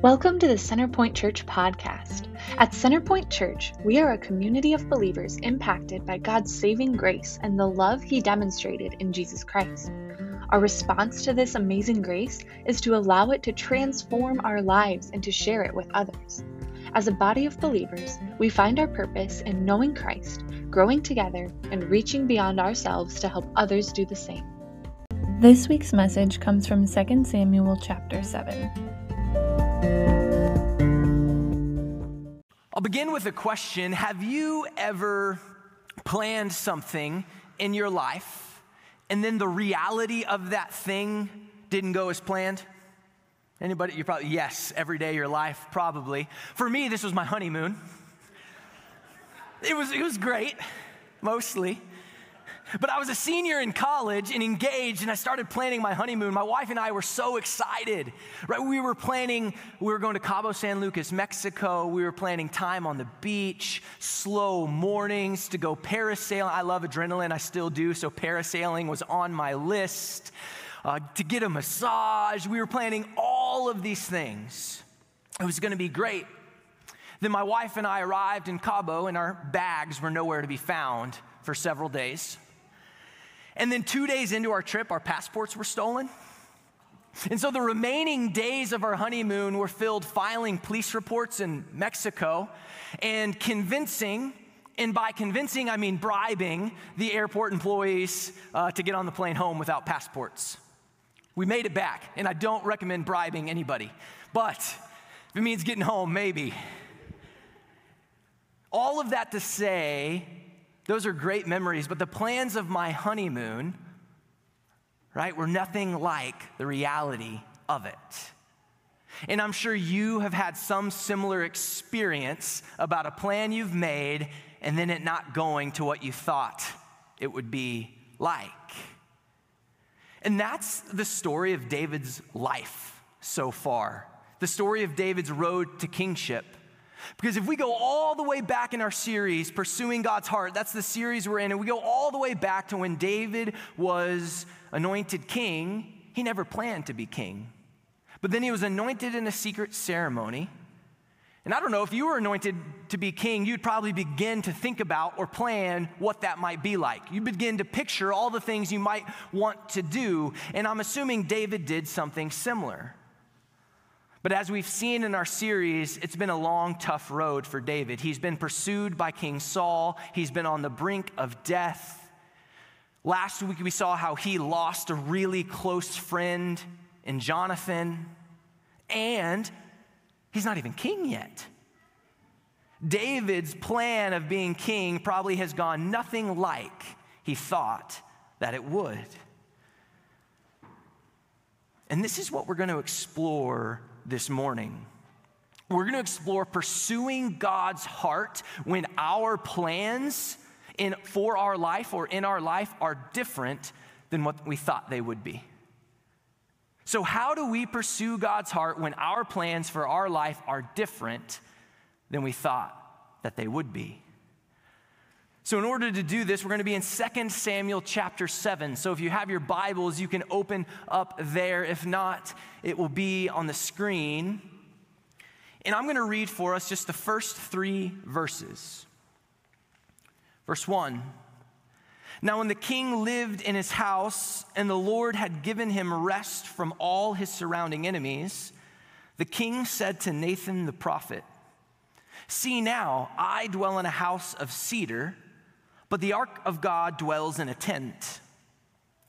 Welcome to the Centerpoint Church podcast. At Centerpoint Church, we are a community of believers impacted by God's saving grace and the love He demonstrated in Jesus Christ. Our response to this amazing grace is to allow it to transform our lives and to share it with others. As a body of believers, we find our purpose in knowing Christ, growing together, and reaching beyond ourselves to help others do the same. This week's message comes from 2 Samuel chapter 7. I'll begin with a question. Have you ever planned something in your life and then the reality of that thing didn't go as planned? Anybody? You're probably, yes, every day of your life, probably. For me, this was my honeymoon. It was great, mostly. But I was a senior in college and engaged, and I started planning my honeymoon. My wife and I were so excited, right? We were going to Cabo San Lucas, Mexico. We were planning time on the beach, slow mornings to go parasailing. I love adrenaline, I still do, so parasailing was on my list. To get a massage, we were planning all of these things. It was gonna be great. Then my wife and I arrived in Cabo, and our bags were nowhere to be found for several days. And then 2 days into our trip, our passports were stolen. And so the remaining days of our honeymoon were filled filing police reports in Mexico and convincing, and by convincing, I mean bribing the airport employees to get on the plane home without passports. We made it back, and I don't recommend bribing anybody, but if it means getting home, maybe. All of that to say, those are great memories, but the plans of my honeymoon, right, were nothing like the reality of it. And I'm sure you have had some similar experience about a plan you've made and then it not going to what you thought it would be like. And that's the story of David's life so far, the story of David's road to kingship. Because if we go all the way back in our series, Pursuing God's Heart, that's the series we're in, and we go all the way back to when David was anointed king. He never planned to be king. But then he was anointed in a secret ceremony. And I don't know, if you were anointed to be king, you'd probably begin to think about or plan what that might be like. You'd begin to picture all the things you might want to do, and I'm assuming David did something similar. But as we've seen in our series, it's been a long, tough road for David. He's been pursued by King Saul. He's been on the brink of death. Last week, we saw how he lost a really close friend in Jonathan, and he's not even king yet. David's plan of being king probably has gone nothing like he thought that it would. And this is what we're going to explore this morning. We're going to explore pursuing God's heart when our plans for our life or in our life are different than what we thought they would be. So how do we pursue God's heart when our plans for our life are different than we thought that they would be? So in order to do this, we're going to be in 2 Samuel chapter 7. So if you have your Bibles, you can open up there. If not, it will be on the screen. And I'm going to read for us just the first three verses. Verse 1. Now when the king lived in his house, and the Lord had given him rest from all his surrounding enemies, the king said to Nathan the prophet, "See now, I dwell in a house of cedar, but the ark of God dwells in a tent."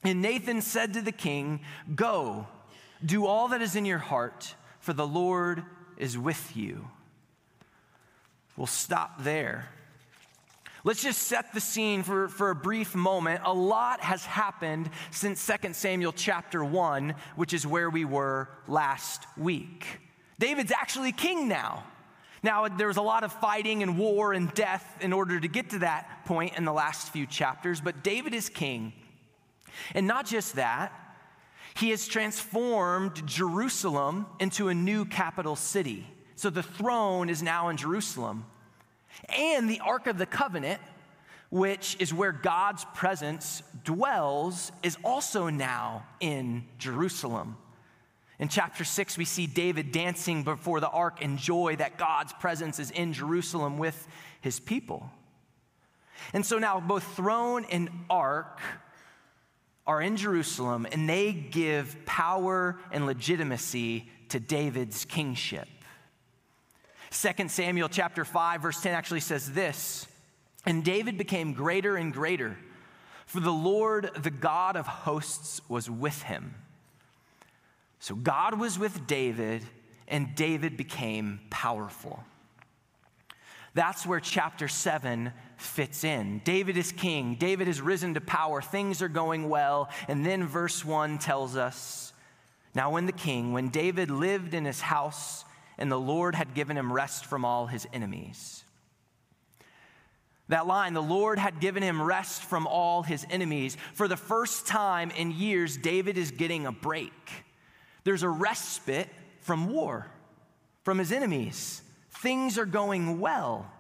And Nathan said to the king, "Go, do all that is in your heart, for the Lord is with you." We'll stop there. Let's just set the scene for a brief moment. A lot has happened since 2 Samuel chapter 1, which is where we were last week. David's actually king now. Now, there was a lot of fighting and war and death in order to get to that point in the last few chapters, but David is king. And not just that, he has transformed Jerusalem into a new capital city. So the throne is now in Jerusalem. And the Ark of the Covenant, which is where God's presence dwells, is also now in Jerusalem. In chapter 6, we see David dancing before the ark in joy that God's presence is in Jerusalem with his people. And so now both throne and ark are in Jerusalem, and they give power and legitimacy to David's kingship. 2 Samuel chapter 5, verse 10 actually says this, "And David became greater and greater, for the Lord, the God of hosts, was with him." So God was with David, and David became powerful. That's where chapter 7 fits in. David is king. David has risen to power. Things are going well. And then verse 1 tells us, "Now when David lived in his house, and the Lord had given him rest from all his enemies." That line, the Lord had given him rest from all his enemies. For the first time in years, David is getting a break. There's a respite from war, from his enemies. Things are going well.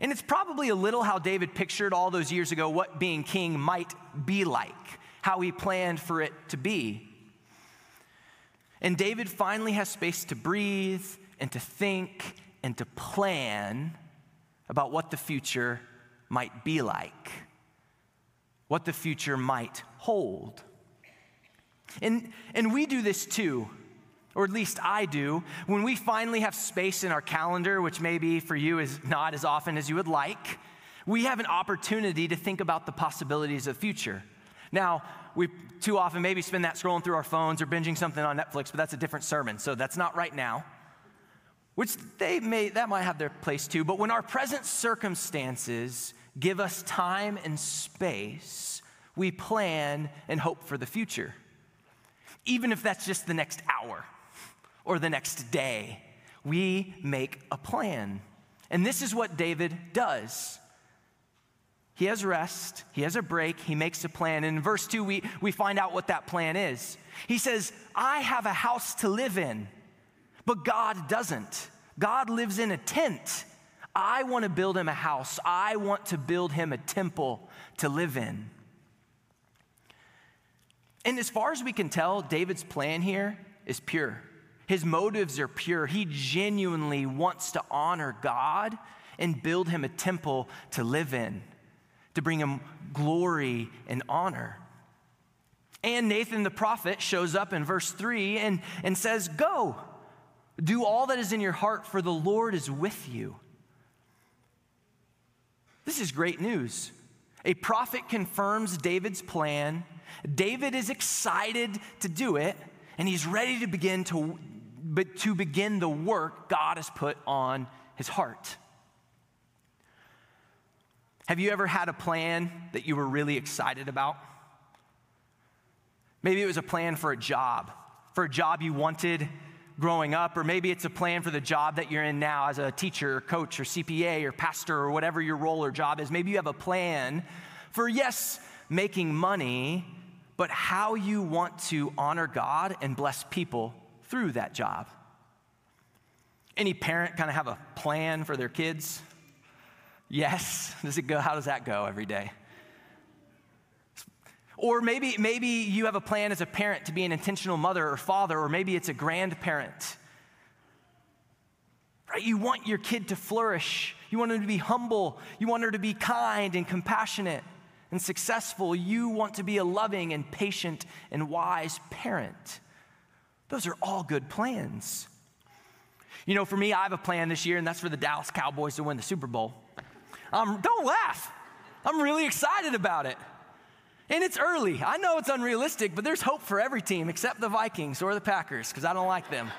And it's probably a little how David pictured all those years ago what being king might be like, how he planned for it to be. And David finally has space to breathe and to think and to plan about what the future might be like, what the future might hold. And we do this too, or at least I do, when we finally have space in our calendar, which maybe for you is not as often as you would like, we have an opportunity to think about the possibilities of the future. Now, we too often maybe spend that scrolling through our phones or binging something on Netflix, but that's a different sermon, so that's not right now, which that might have their place too, but when our present circumstances give us time and space, we plan and hope for the future. Even if that's just the next hour or the next day, we make a plan. And this is what David does. He has rest, he has a break, he makes a plan. And in verse 2, we find out what that plan is. He says, "I have a house to live in," but God doesn't. God lives in a tent. I want to build him a house. I want to build him a temple to live in. And as far as we can tell, David's plan here is pure. His motives are pure. He genuinely wants to honor God and build him a temple to live in, to bring him glory and honor. And Nathan the prophet shows up in verse 3 and says, "Go, do all that is in your heart, for the Lord is with you." This is great news. A prophet confirms David's plan. David is excited to do it, and he's ready to begin the work God has put on his heart. Have you ever had a plan that you were really excited about? Maybe it was a plan for a job you wanted growing up, or maybe it's a plan for the job that you're in now as a teacher or coach or CPA or pastor or whatever your role or job is. Maybe you have a plan for, yes, making money, but how you want to honor God and bless people through that job. Any parent kind of have a plan for their kids? Yes. Does it go? How does that go every day? Or maybe you have a plan as a parent to be an intentional mother or father, or maybe it's a grandparent. Right? You want your kid to flourish. You want her to be humble. You want her to be kind and compassionate and successful. You want to be a loving and patient and wise parent. Those are all good plans. You know, for me, I have a plan this year, and that's for the Dallas Cowboys to win the Super Bowl. Don't laugh. I'm really excited about it. And it's early. I know it's unrealistic, but there's hope for every team except the Vikings or the Packers, because I don't like them.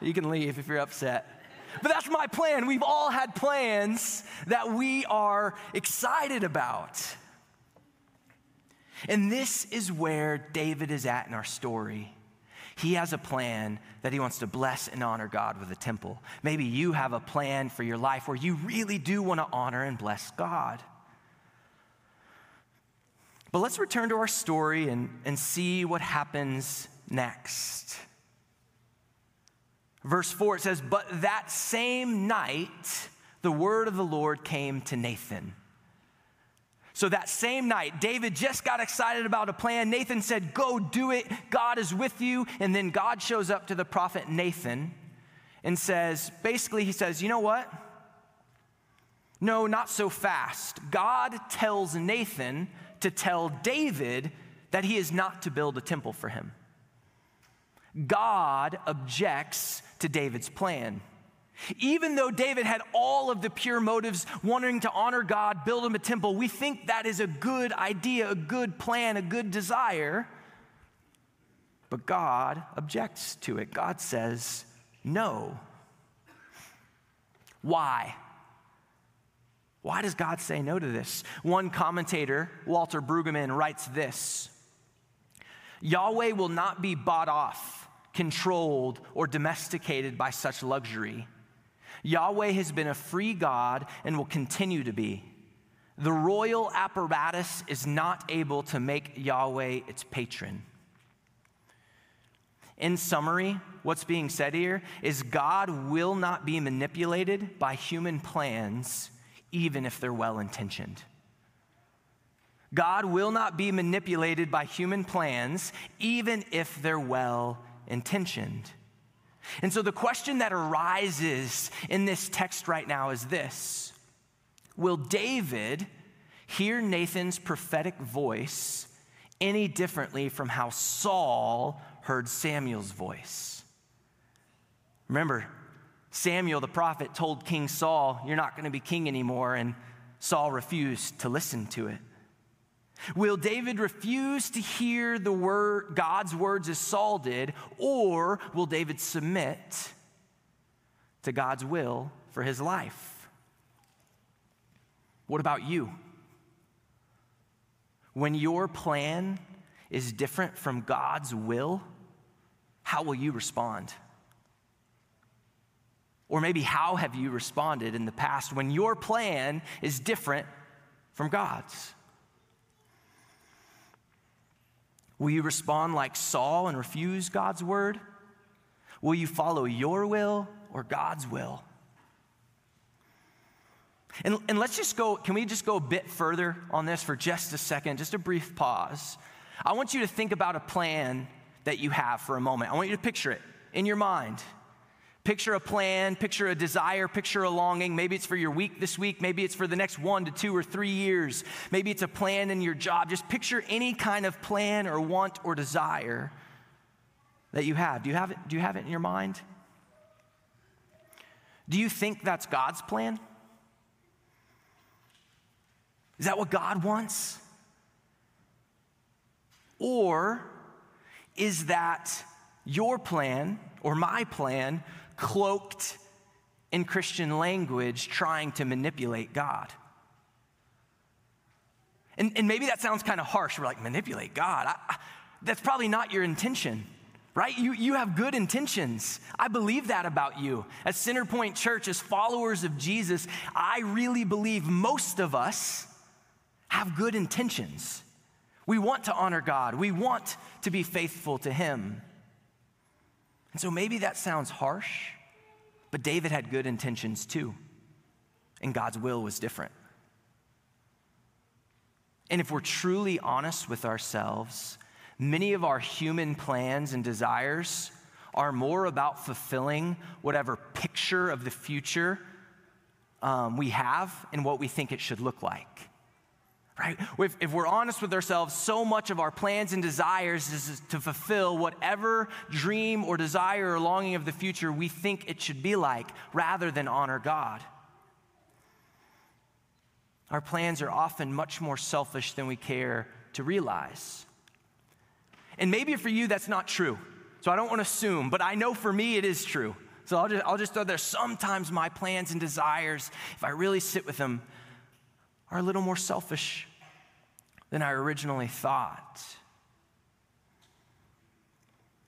You can leave if you're upset. But that's my plan. We've all had plans that we are excited about. And this is where David is at in our story. He has a plan that he wants to bless and honor God with a temple. Maybe you have a plan for your life where you really do want to honor and bless God. But let's return to our story and see what happens next. Verse 4, it says, "But that same night, the word of the Lord came to Nathan." So that same night, David just got excited about a plan. Nathan said, go do it. God is with you. And then God shows up to the prophet Nathan and says, basically he says, you know what? No, not so fast. God tells Nathan to tell David that he is not to build a temple for him. God objects to David's plan. Even though David had all of the pure motives, wanting to honor God, build him a temple, we think that is a good idea, a good plan, a good desire. But God objects to it. God says no. Why? Why does God say no to this? One commentator, Walter Brueggemann, writes this: Yahweh will not be bought off, controlled, or domesticated by such luxury. Yahweh has been a free God and will continue to be. The royal apparatus is not able to make Yahweh its patron. In summary, what's being said here is God will not be manipulated by human plans, even if they're well-intentioned. God will not be manipulated by human plans, even if they're well-intentioned. And so the question that arises in this text right now is this: will David hear Nathan's prophetic voice any differently from how Saul heard Samuel's voice? Remember, Samuel the prophet told King Saul, you're not going to be king anymore, and Saul refused to listen to it. Will David refuse to hear the word, God's words, as Saul did, or will David submit to God's will for his life? What about you? When your plan is different from God's will, how will you respond? Or maybe how have you responded in the past when your plan is different from God's? Will you respond like Saul and refuse God's word? Will you follow your will or God's will? And let's just go, can we just go a bit further on this for just a second, just a brief pause? I want you to think about a plan that you have for a moment. I want you to picture it in your mind. Picture a plan, picture a desire, picture a longing. Maybe it's for your week this week. Maybe it's for the next 1 to 2 or 3 years. Maybe it's a plan in your job. Just picture any kind of plan or want or desire that you have. Do you have it in your mind? Do you think that's God's plan? Is that what God wants? Or is that your plan or my plan, cloaked in Christian language, trying to manipulate God? And maybe that sounds kind of harsh. We're like, manipulate God? That's probably not your intention, right? You have good intentions. I believe that about you. As Centerpoint Church, as followers of Jesus, I really believe most of us have good intentions. We want to honor God. We want to be faithful to Him. And so maybe that sounds harsh, but David had good intentions too, and God's will was different. And if we're truly honest with ourselves, many of our human plans and desires are more about fulfilling whatever picture of the future we have and what we think it should look like, right? If we're honest with ourselves, so much of our plans and desires is to fulfill whatever dream or desire or longing of the future we think it should be like, rather than honor God. Our plans are often much more selfish than we care to realize. And maybe for you that's not true, so I don't want to assume, but I know for me it is true. So I'll just throw there, sometimes my plans and desires, if I really sit with them, are a little more selfish than I originally thought.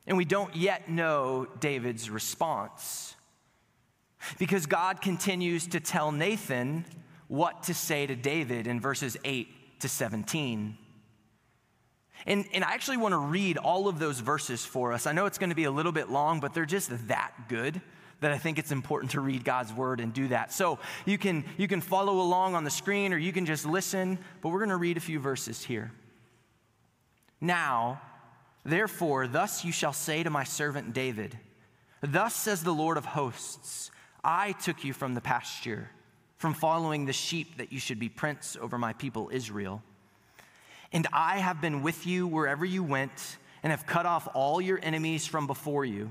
And we don't yet know David's response, because God continues to tell Nathan what to say to David in verses 8 to 17. And I actually want to read all of those verses for us. I know it's going to be a little bit long, but they're just that good that I think it's important to read God's word and do that. So you can follow along on the screen, or you can just listen, but we're going to read a few verses here. Now, therefore, thus you shall say to my servant David, thus says the Lord of hosts, I took you from the pasture, from following the sheep that you should be prince over my people Israel. And I have been with you wherever you went, and have cut off all your enemies from before you.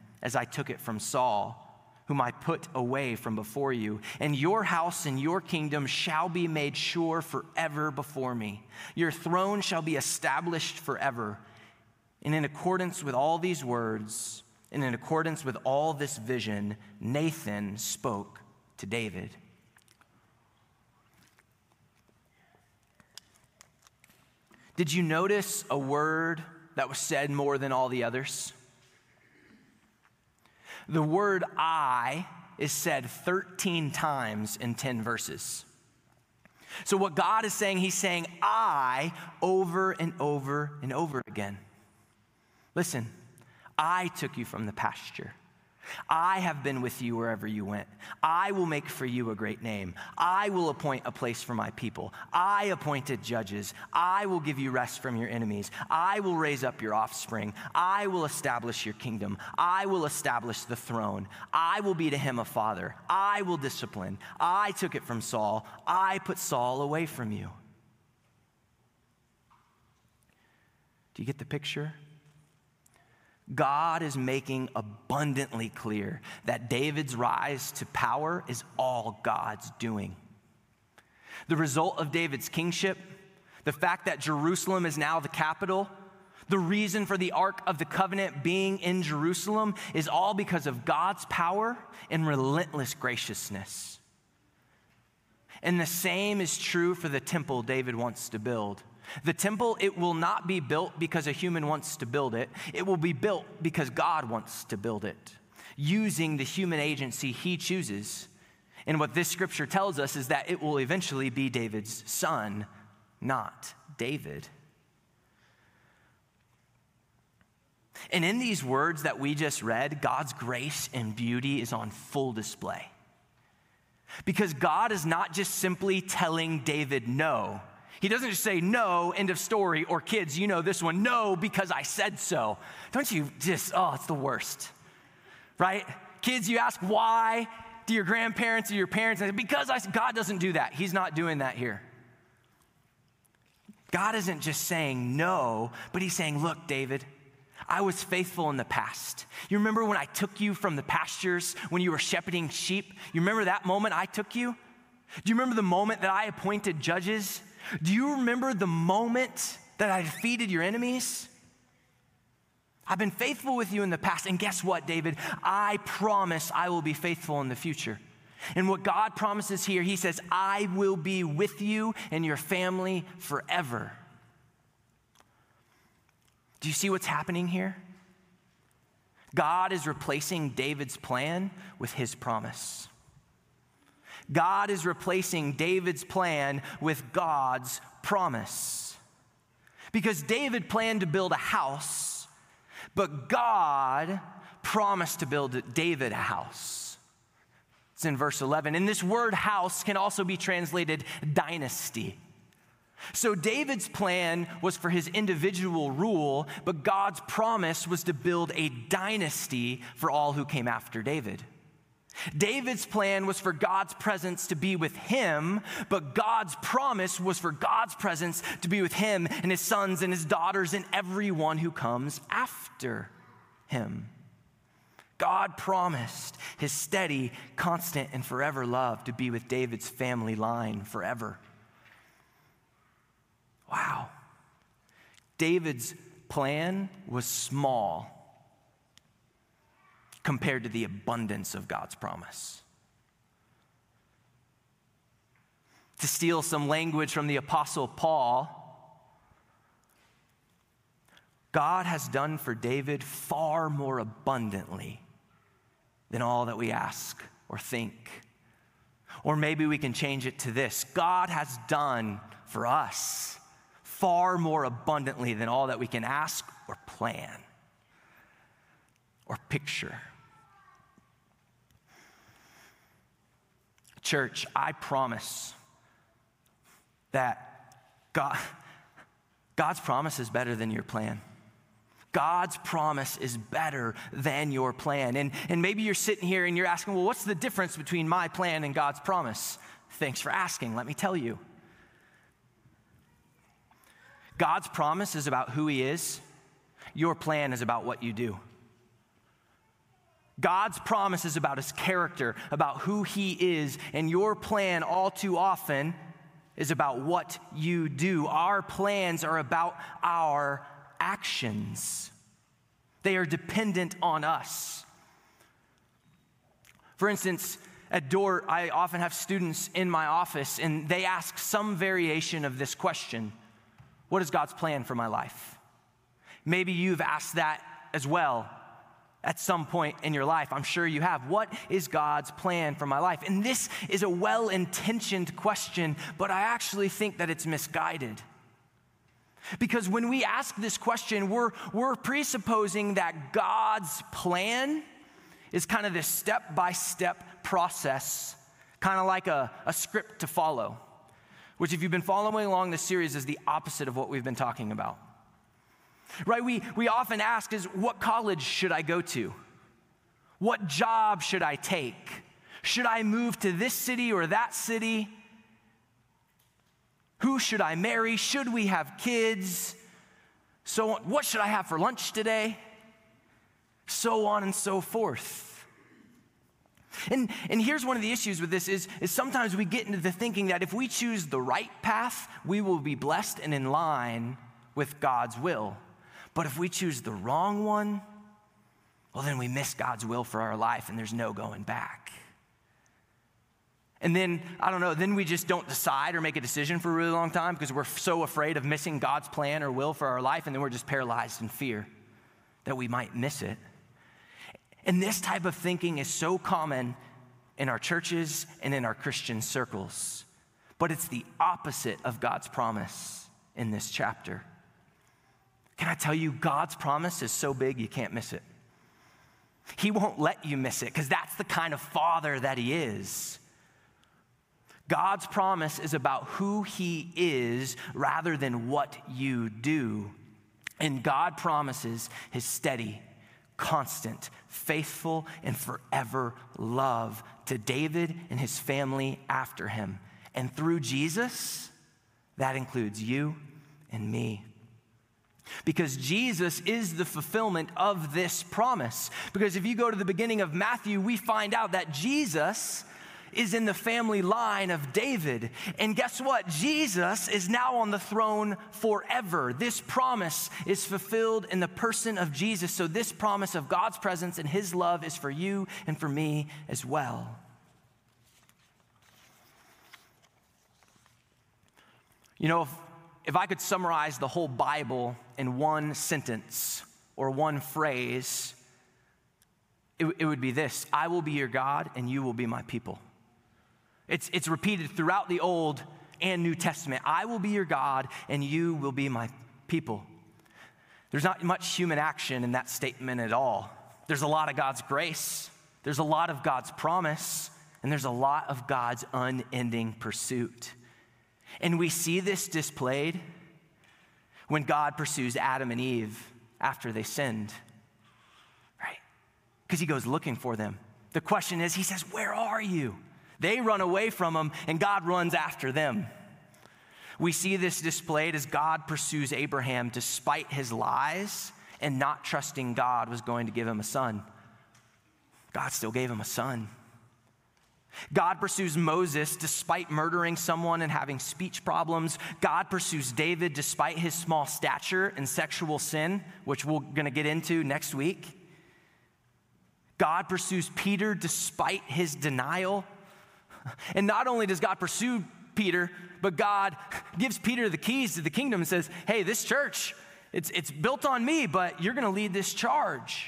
as I took it from Saul, whom I put away from before you. And your house and your kingdom shall be made sure forever before me. Your throne shall be established forever. And in accordance with all these words, and in accordance with all this vision, Nathan spoke to David. Did you notice a word that was said more than all the others? The word I is said 13 times in 10 verses. So what God is saying, he's saying I over and over and over again. Listen, I took you from the pasture. I have been with you wherever you went. I will make for you a great name. I will appoint a place for my people. I appointed judges. I will give you rest from your enemies. I will raise up your offspring. I will establish your kingdom. I will establish the throne. I will be to him a father. I will discipline. I took it from Saul. I put Saul away from you. Do you get the picture? God is making abundantly clear that David's rise to power is all God's doing. The result of David's kingship, the fact that Jerusalem is now the capital, the reason for the Ark of the Covenant being in Jerusalem is all because of God's power and relentless graciousness. And the same is true for the temple David wants to build. The temple, it will not be built because a human wants to build it. It will be built because God wants to build it, using the human agency he chooses. And what this scripture tells us is that it will eventually be David's son, not David. And in these words that we just read, God's grace and beauty is on full display. Because God is not just simply telling David no. He doesn't just say, no, end of story, or kids, you know this one, no, because I said so. Don't you just, oh, it's the worst, right? Kids, you ask why to your grandparents or your parents, and because I said, God doesn't do that. He's not doing that here. God isn't just saying no, but he's saying, look, David, I was faithful in the past. You remember when I took you from the pastures, when you were shepherding sheep? You remember that moment I took you? Do you remember the moment that I appointed judges? Do you remember the moment that I defeated your enemies? I've been faithful with you in the past. And guess what, David? I promise I will be faithful in the future. And what God promises here, he says, I will be with you and your family forever. Do you see what's happening here? God is replacing David's plan with his promise. God is replacing David's plan with God's promise. Because David planned to build a house, but God promised to build David a house. It's in verse 11. And this word house can also be translated dynasty. So David's plan was for his individual rule, but God's promise was to build a dynasty for all who came after David. David's plan was for God's presence to be with him, but God's promise was for God's presence to be with him and his sons and his daughters and everyone who comes after him. God promised his steady, constant, and forever love to be with David's family line forever. Wow. David's plan was small compared to the abundance of God's promise. To steal some language from the Apostle Paul, God has done for David far more abundantly than all that we ask or think. Or maybe we can change it to this: God has done for us far more abundantly than all that we can ask or plan or picture. Church, I promise that God's promise is better than your plan. God's promise is better than your plan. And maybe you're sitting here and you're asking, well, what's the difference between my plan and God's promise? Thanks for asking. Let me tell you. God's promise is about who he is. Your plan is about what you do. God's promise is about his character, about who he is, and your plan all too often is about what you do. Our plans are about our actions. They are dependent on us. For instance, at Dort, I often have students in my office, and they ask some variation of this question: what is God's plan for my life? Maybe you've asked that as well at some point in your life. I'm sure you have. What is God's plan for my life? And this is a well-intentioned question, but I actually think that it's misguided. Because when we ask this question, we're presupposing that God's plan is kind of this step-by-step process, kind of like a script to follow, which, if you've been following along this series, is the opposite of what we've been talking about. Right, we often ask is, what college should I go to? What job should I take? Should I move to this city or that city? Who should I marry? Should we have kids? So on. What should I have for lunch today? So on and so forth. And here's one of the issues with this is sometimes we get into the thinking that if we choose the right path, we will be blessed and in line with God's will. But if we choose the wrong one, well, then we miss God's will for our life and there's no going back. And then, then we just don't decide or make a decision for a really long time because we're so afraid of missing God's plan or will for our life, and then we're just paralyzed in fear that we might miss it. And this type of thinking is so common in our churches and in our Christian circles, but it's the opposite of God's promise in this chapter. Can I tell you, God's promise is so big you can't miss it. He won't let you miss it because that's the kind of father that he is. God's promise is about who he is rather than what you do. And God promises his steady, constant, faithful, and forever love to David and his family after him. And through Jesus, that includes you and me. Because Jesus is the fulfillment of this promise. Because if you go to the beginning of Matthew, we find out that Jesus is in the family line of David. And guess what? Jesus is now on the throne forever. This promise is fulfilled in the person of Jesus. So this promise of God's presence and his love is for you and for me as well. You know, if I could summarize the whole Bible in one sentence or one phrase, it would be this: I will be your God and you will be my people. It's repeated throughout the Old and New Testament. I will be your God and you will be my people. There's not much human action in that statement at all. There's a lot of God's grace. There's a lot of God's promise. And there's a lot of God's unending pursuit. And we see this displayed when God pursues Adam and Eve after they sinned, right? Because he goes looking for them. The question is, he says, where are you? They run away from him, and God runs after them. We see this displayed as God pursues Abraham despite his lies and not trusting God was going to give him a son. God still gave him a son. God pursues Moses despite murdering someone and having speech problems. God pursues David despite his small stature and sexual sin, which we're going to get into next week. God pursues Peter despite his denial. And not only does God pursue Peter, but God gives Peter the keys to the kingdom and says, hey, this church, it's built on me, but you're going to lead this charge.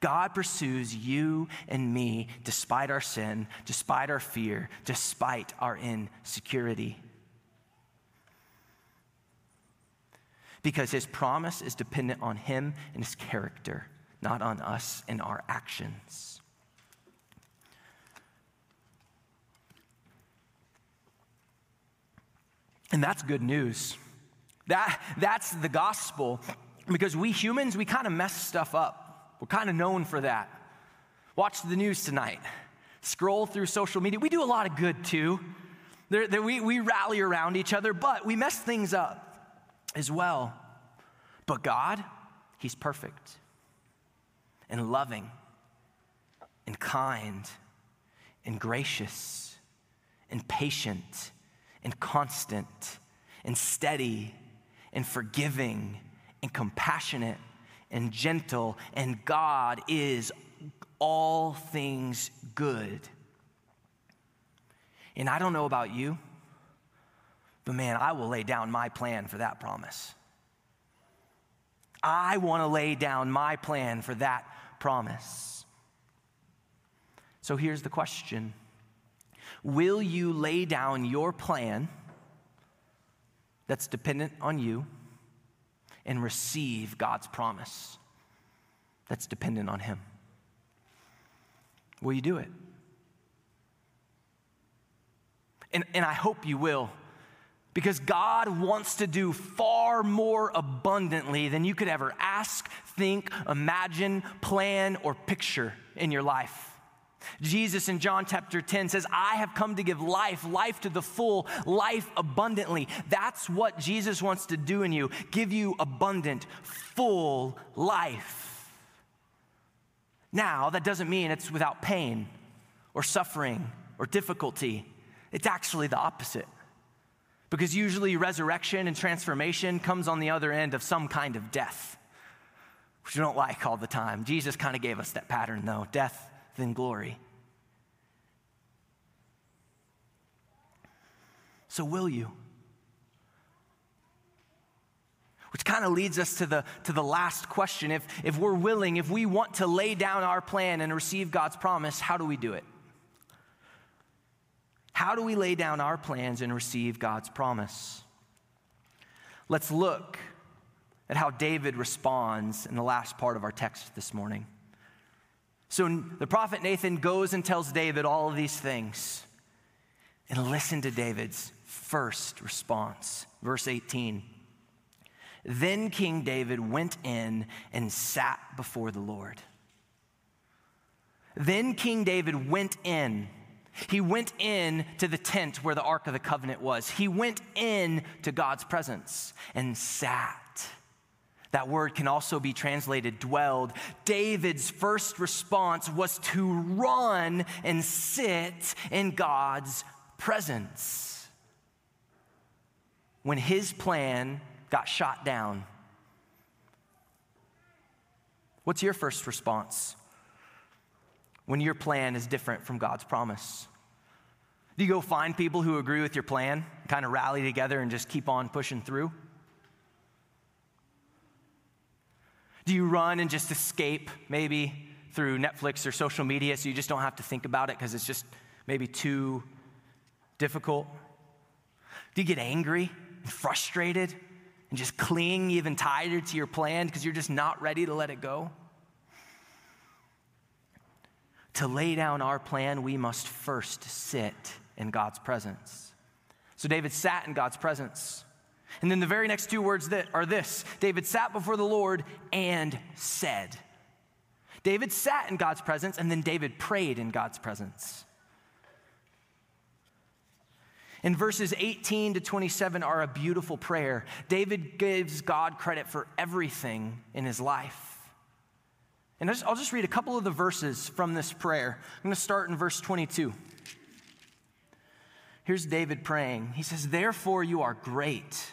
God pursues you and me despite our sin, despite our fear, despite our insecurity. Because his promise is dependent on him and his character, not on us and our actions. And that's good news. That's the gospel. Because we humans, we kind of mess stuff up. We're kind of known for that. Watch the news tonight. Scroll through social media. We do a lot of good too. We rally around each other, but we mess things up as well. But God, he's perfect and loving and kind and gracious and patient and constant and steady and forgiving and compassionate and gentle, and God is all things good. And I don't know about you, but man, I will lay down my plan for that promise. I want to lay down my plan for that promise. So here's the question. Will you lay down your plan that's dependent on you and receive God's promise that's dependent on him? Will you do it? And I hope you will, because God wants to do far more abundantly than you could ever ask, think, imagine, plan, or picture in your life. Jesus in John chapter 10 says, I have come to give life, life to the full, life abundantly. That's what Jesus wants to do in you, give you abundant, full life. Now, that doesn't mean it's without pain or suffering or difficulty. It's actually the opposite, because usually resurrection and transformation comes on the other end of some kind of death, which we don't like all the time. Jesus kind of gave us that pattern though, death than glory. So will you? Which kind of leads us to the last question. If we're willing, if we want to lay down our plan and receive God's promise, how do we do it? How do we lay down our plans and receive God's promise? Let's look at how David responds in the last part of our text this morning. So the prophet Nathan goes and tells David all of these things. And listen to David's first response. Verse 18. Then King David went in and sat before the Lord. Then King David went in. He went in to the tent where the Ark of the Covenant was. He went in to God's presence and sat. That word can also be translated dwelled. David's first response was to run and sit in God's presence. When his plan got shot down, what's your first response when your plan is different from God's promise? Do you go find people who agree with your plan, kind of rally together and just keep on pushing through? Do you run and just escape maybe through Netflix or social media so you just don't have to think about it because it's just maybe too difficult? Do you get angry and frustrated and just cling even tighter to your plan because you're just not ready to let it go? To lay down our plan, we must first sit in God's presence. So David sat in God's presence. And then the very next two words that are this: David sat before the Lord and said. David sat in God's presence, and then David prayed in God's presence. And verses 18 to 27 are a beautiful prayer. David gives God credit for everything in his life. And I'll just read a couple of the verses from this prayer. I'm going to start in verse 22. Here's David praying. He says, "Therefore you are great,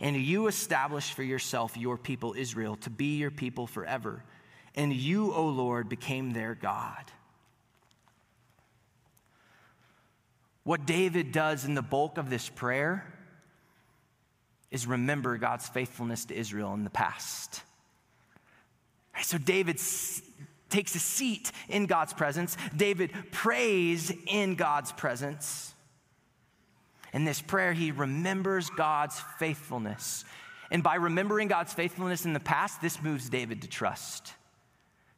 And you established for yourself your people Israel to be your people forever. And you, O Lord, became their God." What David does in the bulk of this prayer is remember God's faithfulness to Israel in the past. Right, so David takes a seat in God's presence. David prays in God's presence. In this prayer, he remembers God's faithfulness. And by remembering God's faithfulness in the past, this moves David to trust.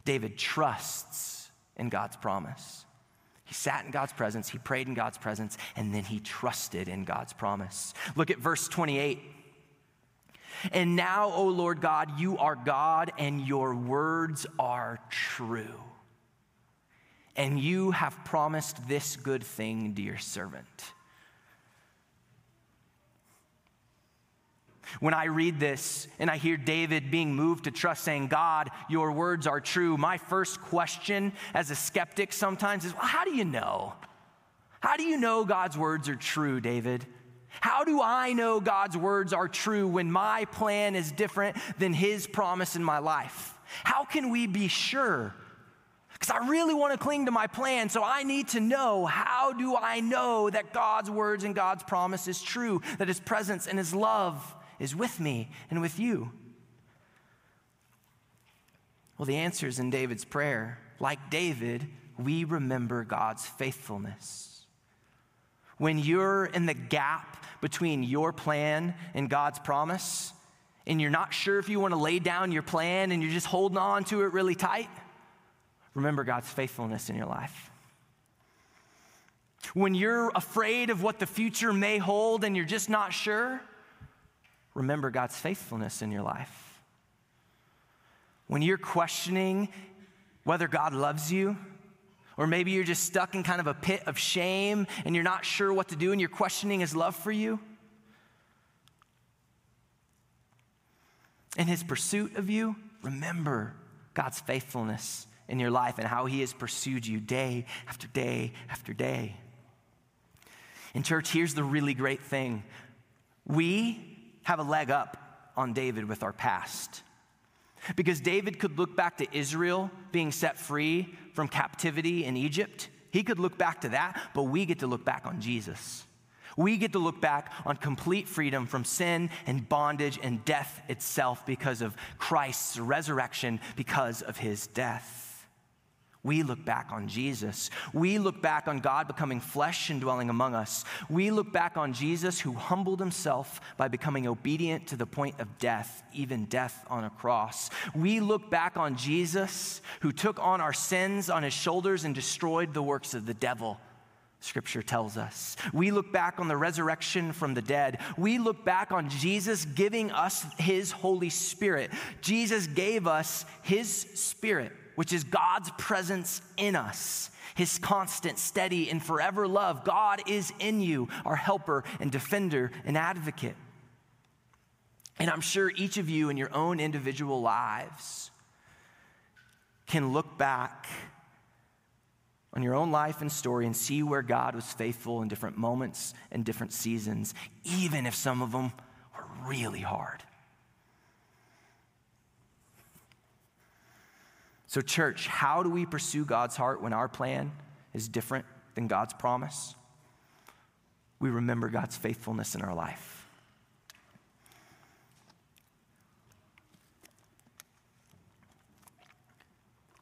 David trusts in God's promise. He sat in God's presence, he prayed in God's presence, and then he trusted in God's promise. Look at verse 28. "And now, O Lord God, you are God, and your words are true. And you have promised this good thing to your servant." When I read this and I hear David being moved to trust, saying, "God, your words are true," my first question as a skeptic sometimes is, well, how do you know? How do you know God's words are true, David? How do I know God's words are true when my plan is different than his promise in my life? How can we be sure? Because I really want to cling to my plan, so I need to know, how do I know that God's words and God's promise is true, that his presence and his love is with me and with you? Well, the answer is in David's prayer. Like David, we remember God's faithfulness. When you're in the gap between your plan and God's promise, and you're not sure if you want to lay down your plan and you're just holding on to it really tight, remember God's faithfulness in your life. When you're afraid of what the future may hold and you're just not sure, remember God's faithfulness in your life. When you're questioning whether God loves you, or maybe you're just stuck in kind of a pit of shame and you're not sure what to do and you're questioning his love for you and his pursuit of you, remember God's faithfulness in your life and how he has pursued you day after day after day. And church, here's the really great thing. We have a leg up on David with our past. Because David could look back to Israel being set free from captivity in Egypt. He could look back to that, but we get to look back on Jesus. We get to look back on complete freedom from sin and bondage and death itself because of Christ's resurrection, because of his death. We look back on Jesus. We look back on God becoming flesh and dwelling among us. We look back on Jesus who humbled himself by becoming obedient to the point of death, even death on a cross. We look back on Jesus who took on our sins on his shoulders and destroyed the works of the devil, Scripture tells us. We look back on the resurrection from the dead. We look back on Jesus giving us his Holy Spirit. Jesus gave us his Spirit, which is God's presence in us, his constant, steady, and forever love. God is in you, our helper and defender and advocate. And I'm sure each of you in your own individual lives can look back on your own life and story and see where God was faithful in different moments and different seasons, even if some of them were really hard. So church, how do we pursue God's heart when our plan is different than God's promise? We remember God's faithfulness in our life.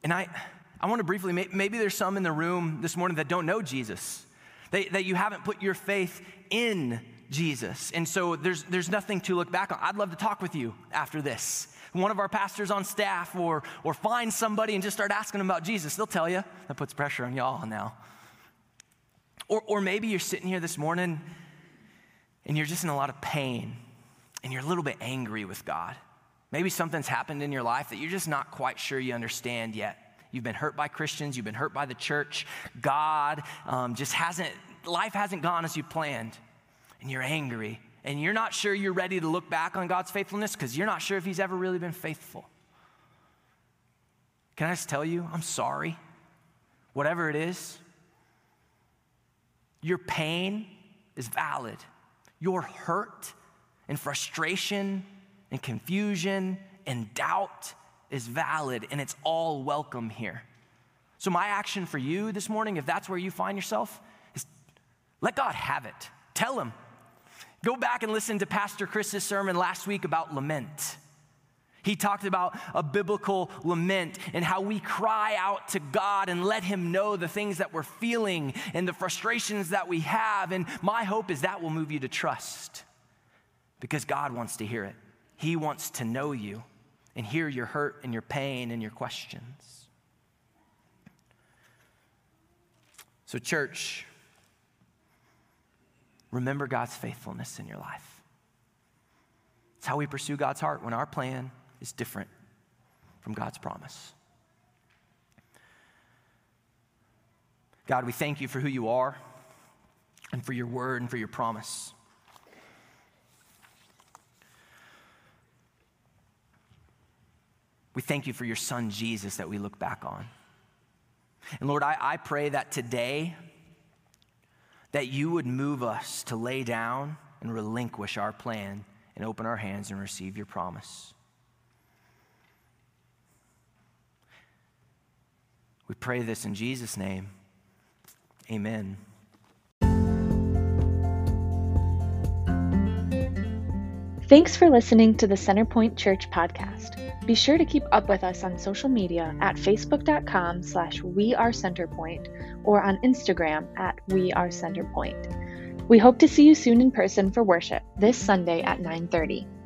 And I want to briefly, maybe there's some in the room this morning that don't know Jesus, that you haven't put your faith in Jesus. And so there's nothing to look back on. I'd love to talk with you after this. One of our pastors on staff, or find somebody and just start asking them about Jesus. They'll tell you. That puts pressure on y'all now. Or maybe you're sitting here this morning and you're just in a lot of pain and you're a little bit angry with God. Maybe something's happened in your life that you're just not quite sure you understand yet. You've been hurt by Christians. You've been hurt by the church. God just hasn't, life hasn't gone as you planned. And you're angry. And you're not sure you're ready to look back on God's faithfulness because you're not sure if he's ever really been faithful. Can I just tell you, I'm sorry. Whatever it is, your pain is valid. Your hurt and frustration and confusion and doubt is valid, and it's all welcome here. So my action for you this morning, if that's where you find yourself, is let God have it. Tell him. Go back and listen to Pastor Chris's sermon last week about lament. He talked about a biblical lament and how we cry out to God and let him know the things that we're feeling and the frustrations that we have. And my hope is that will move you to trust because God wants to hear it. He wants to know you and hear your hurt and your pain and your questions. So church, remember God's faithfulness in your life. It's how we pursue God's heart when our plan is different from God's promise. God, we thank you for who you are and for your word and for your promise. We thank you for your son, Jesus, that we look back on. And Lord, I pray that today that you would move us to lay down and relinquish our plan and open our hands and receive your promise. We pray this in Jesus' name. Amen. Thanks for listening to the Centerpoint Church podcast. Be sure to keep up with us on social media at facebook.com/wearecenterpoint or on Instagram at wearecenterpoint. We hope to see you soon in person for worship this Sunday at 9:30.